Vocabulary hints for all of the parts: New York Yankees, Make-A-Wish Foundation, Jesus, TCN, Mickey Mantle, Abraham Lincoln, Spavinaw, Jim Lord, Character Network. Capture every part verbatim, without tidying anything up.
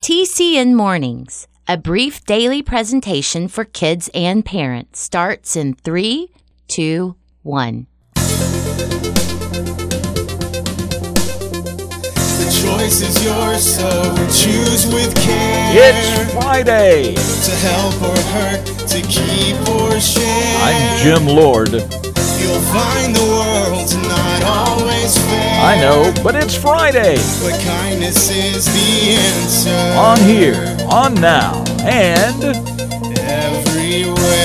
T C N Mornings, a brief daily presentation for kids and parents, starts in three, two, one. The choice is yours, so choose with care. It's Friday. To help or hurt, to keep or share. I'm Jim Lord. You'll find the world's not always fair. I know, but it's Friday. But kindness is the answer. On here, on now, and everywhere.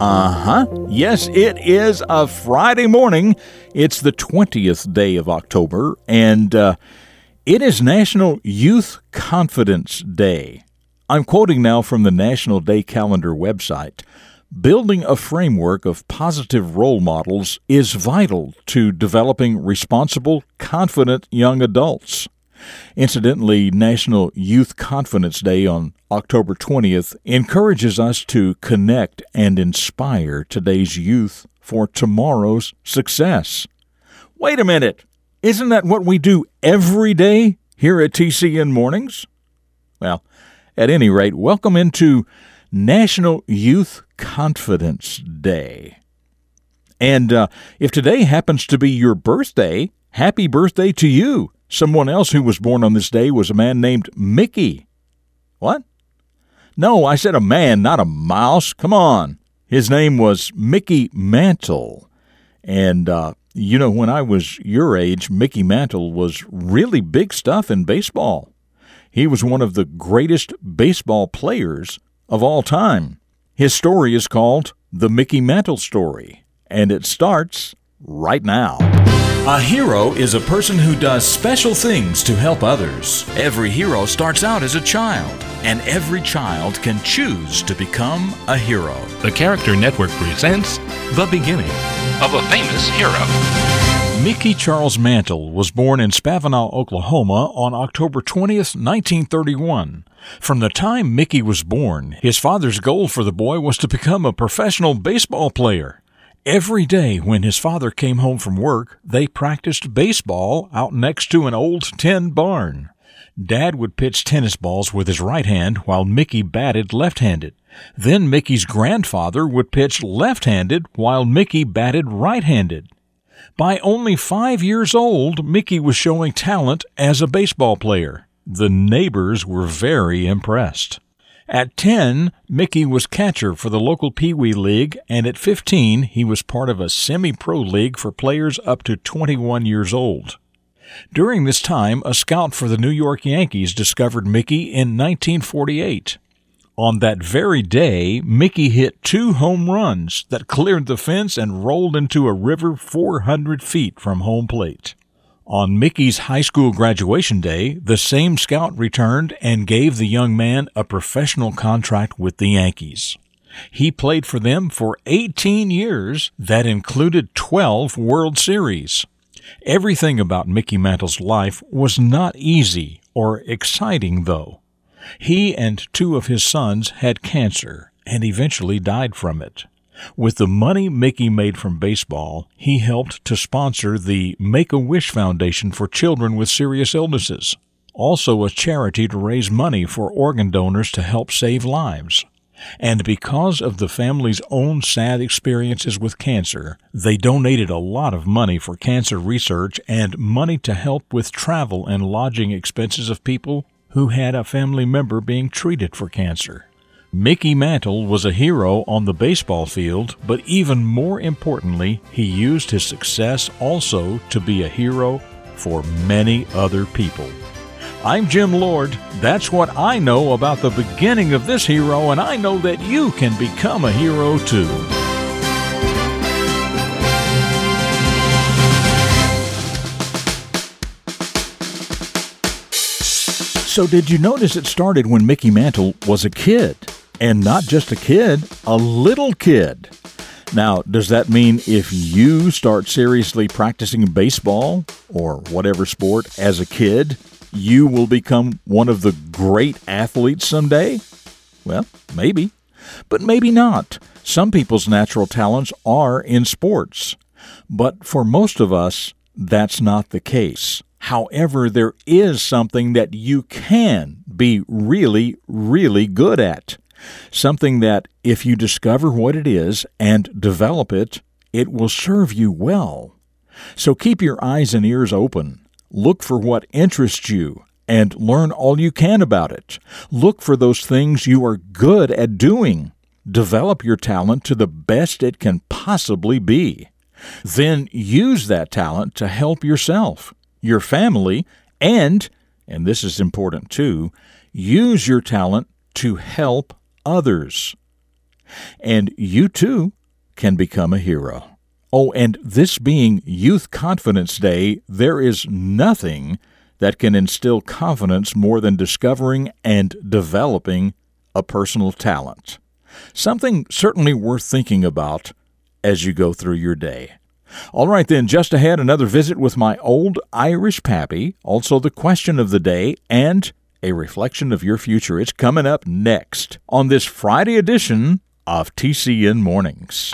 Uh-huh. Yes, it is a Friday morning. It's the twentieth day of October, and uh, it is National Youth Confidence Day. I'm quoting now from the National Day Calendar website. Building a framework of positive role models is vital to developing responsible, confident young adults. Incidentally, National Youth Confidence Day on October twentieth encourages us to connect and inspire today's youth for tomorrow's success. Wait a minute! Isn't that what we do every day here at T C N Mornings? Well, at any rate, welcome into National Youth Confidence Day. And uh, if today happens to be your birthday, happy birthday to you. Someone else who was born on this day was a man named Mickey. What? No, I said a man, not a mouse. Come on. His name was Mickey Mantle. And, uh, you know, when I was your age, Mickey Mantle was really big stuff in baseball. He was one of the greatest baseball players of all time. His story is called The Mickey Mantle Story, and it starts right now. A hero is a person who does special things to help others. Every hero starts out as a child, and every child can choose to become a hero. The Character Network presents The Beginning of a Famous Hero. Mickey Charles Mantle was born in Spavinaw, Oklahoma on October twentieth, nineteen thirty-one. From the time Mickey was born, his father's goal for the boy was to become a professional baseball player. Every day when his father came home from work, they practiced baseball out next to an old tin barn. Dad would pitch tennis balls with his right hand while Mickey batted left-handed. Then Mickey's grandfather would pitch left-handed while Mickey batted right-handed. By only five years old, Mickey was showing talent as a baseball player. The neighbors were very impressed. At ten, Mickey was catcher for the local Pee Wee League, and at fifteen, he was part of a semi-pro league for players up to twenty-one years old. During this time, a scout for the New York Yankees discovered Mickey in nineteen forty-eight. On that very day, Mickey hit two home runs that cleared the fence and rolled into a river four hundred feet from home plate. On Mickey's high school graduation day, the same scout returned and gave the young man a professional contract with the Yankees. He played for them for eighteen years. That included twelve World Series. Everything about Mickey Mantle's life was not easy or exciting, though. He and two of his sons had cancer and eventually died from it. With the money Mickey made from baseball, he helped to sponsor the Make-A-Wish Foundation for children with serious illnesses, also a charity to raise money for organ donors to help save lives. And because of the family's own sad experiences with cancer, they donated a lot of money for cancer research and money to help with travel and lodging expenses of people who had a family member being treated for cancer. Mickey Mantle was a hero on the baseball field, but even more importantly, he used his success also to be a hero for many other people. I'm Jim Lord. That's what I know about the beginning of this hero, and I know that you can become a hero too. So did you notice it started when Mickey Mantle was a kid? And not just a kid, a little kid. Now, does that mean if you start seriously practicing baseball or whatever sport as a kid, you will become one of the great athletes someday? Well, maybe. But maybe not. Some people's natural talents are in sports. But for most of us, that's not the case. However, there is something that you can be really, really good at. Something that, if you discover what it is and develop it, it will serve you well. So keep your eyes and ears open. Look for what interests you and learn all you can about it. Look for those things you are good at doing. Develop your talent to the best it can possibly be. Then use that talent to help yourself, your family, and, and this is important too, use your talent to help others. And you too can become a hero. Oh, and this being Youth Confidence Day, there is nothing that can instill confidence more than discovering and developing a personal talent. Something certainly worth thinking about as you go through your day. All right then, just ahead, another visit with my old Irish pappy, also the question of the day, and a reflection of your future. It's coming up next on this Friday edition of T C N Mornings.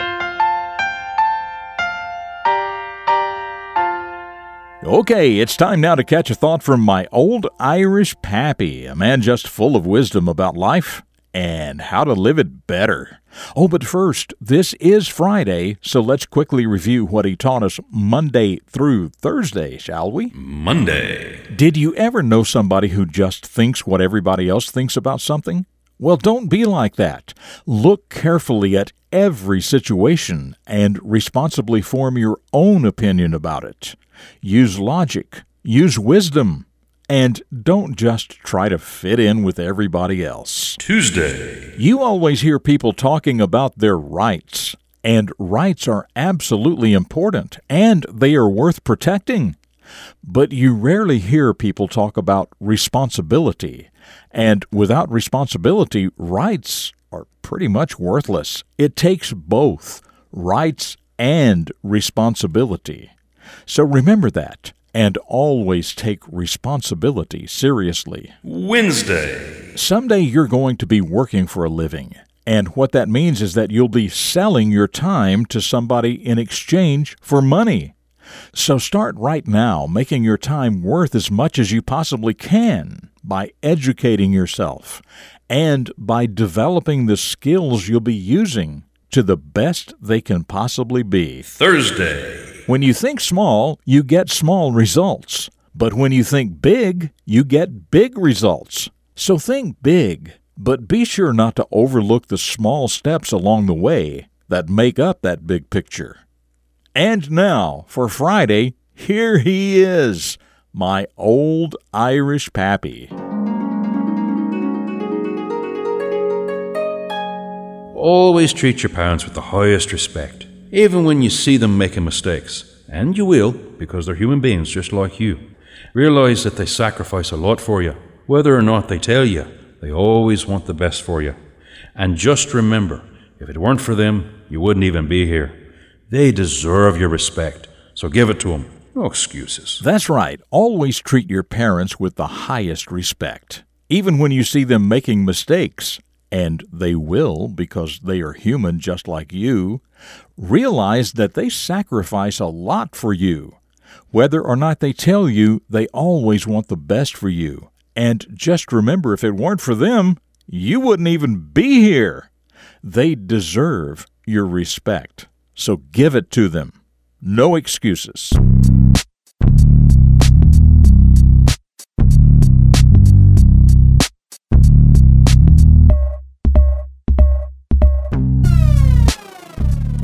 Okay, it's time now to catch a thought from my old Irish pappy, a man just full of wisdom about life and how to live it better. Oh, but first, this is Friday, so let's quickly review what he taught us Monday through Thursday, shall we? Monday. Did you ever know somebody who just thinks what everybody else thinks about something? Well, don't be like that. Look carefully at every situation and responsibly form your own opinion about it. Use logic, use wisdom, and don't just try to fit in with everybody else. Tuesday. You always hear people talking about their rights, and rights are absolutely important, and they are worth protecting. But you rarely hear people talk about responsibility, and without responsibility, rights are pretty much worthless. It takes both rights and responsibility. So remember that, and always take responsibility seriously. Wednesday. Someday you're going to be working for a living, and what that means is that you'll be selling your time to somebody in exchange for money. So start right now making your time worth as much as you possibly can by educating yourself and by developing the skills you'll be using to the best they can possibly be. Thursday. When you think small, you get small results. But when you think big, you get big results. So think big, but be sure not to overlook the small steps along the way that make up that big picture. And now, for Friday, here he is, my old Irish pappy. Always treat your parents with the highest respect, even when you see them making mistakes. And you will, because they're human beings just like you. Realize that they sacrifice a lot for you. Whether or not they tell you, they always want the best for you. And just remember, if it weren't for them, you wouldn't even be here. They deserve your respect, so give it to them. No excuses. That's right. Always treat your parents with the highest respect, even when you see them making mistakes. And they will, because they are human just like you. Realize that they sacrifice a lot for you. Whether or not they tell you, they always want the best for you. And just remember, if it weren't for them, you wouldn't even be here. They deserve your respect. So give it to them. No excuses.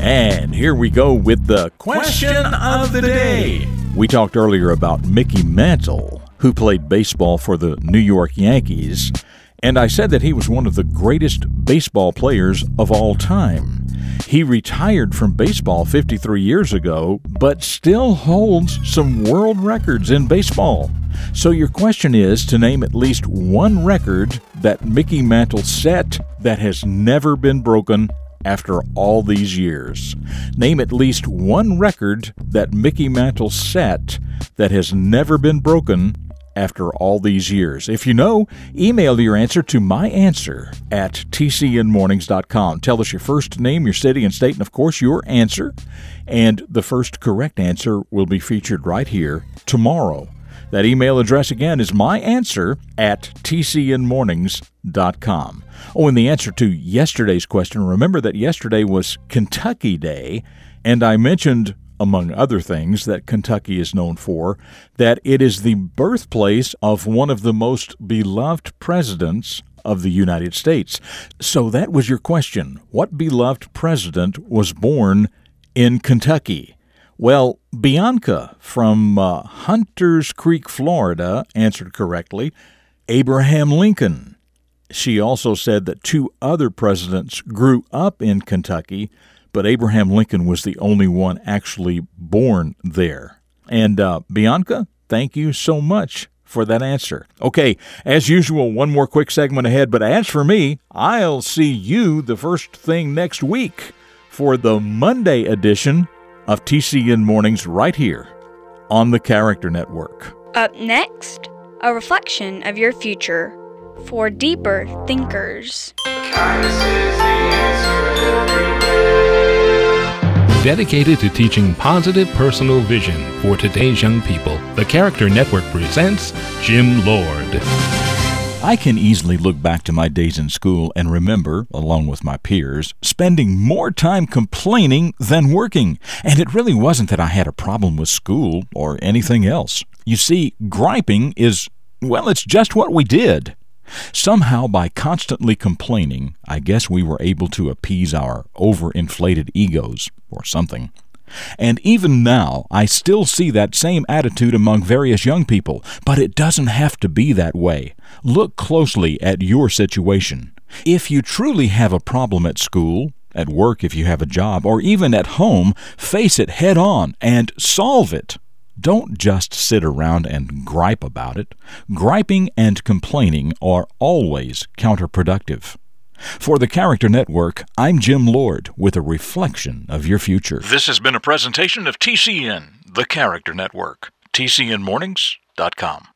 And here we go with the question of the day. We talked earlier about Mickey Mantle, who played baseball for the New York Yankees, and I said that he was one of the greatest baseball players of all time. He retired from baseball fifty-three years ago, but still holds some world records in baseball. So your question is to name at least one record that Mickey Mantle set that has never been broken after all these years. Name at least one record that Mickey Mantle set that has never been broken after all these years. If you know, email your answer to my answer at t c n mornings dot com. Tell us your first name, your city and state, and of course your answer. And the first correct answer will be featured right here tomorrow. That email address again is my answer at t c n mornings dot com. Oh, and the answer to yesterday's question, remember that yesterday was Kentucky Day, and I mentioned, among other things that Kentucky is known for, that it is the birthplace of one of the most beloved presidents of the United States. So that was your question. What beloved president was born in Kentucky? Well, Bianca from uh, Hunters Creek, Florida, answered correctly, Abraham Lincoln. She also said that two other presidents grew up in Kentucky, but Abraham Lincoln was the only one actually born there. And uh, Bianca, thank you so much for that answer. Okay, as usual, one more quick segment ahead, but as for me, I'll see you the first thing next week for the Monday edition of T C N Mornings right here on the Character Network. Up next, a reflection of your future for deeper thinkers. Kindness is the answer everywhere. Dedicated to teaching positive personal vision for today's young people, the Character Network presents Jim Lord. I can easily look back to my days in school and remember, along with my peers, spending more time complaining than working. And it really wasn't that I had a problem with school or anything else. You see, griping is, well, it's just what we did. Somehow, by constantly complaining, I guess we were able to appease our overinflated egos or something. And even now, I still see that same attitude among various young people, but it doesn't have to be that way. Look closely at your situation. If you truly have a problem at school, at work if you have a job, or even at home, face it head on and solve it. Don't just sit around and gripe about it. Griping and complaining are always counterproductive. For the Character Network, I'm Jim Lord with a reflection of your future. This has been a presentation of T C N, the Character Network. T C N Mornings dot com.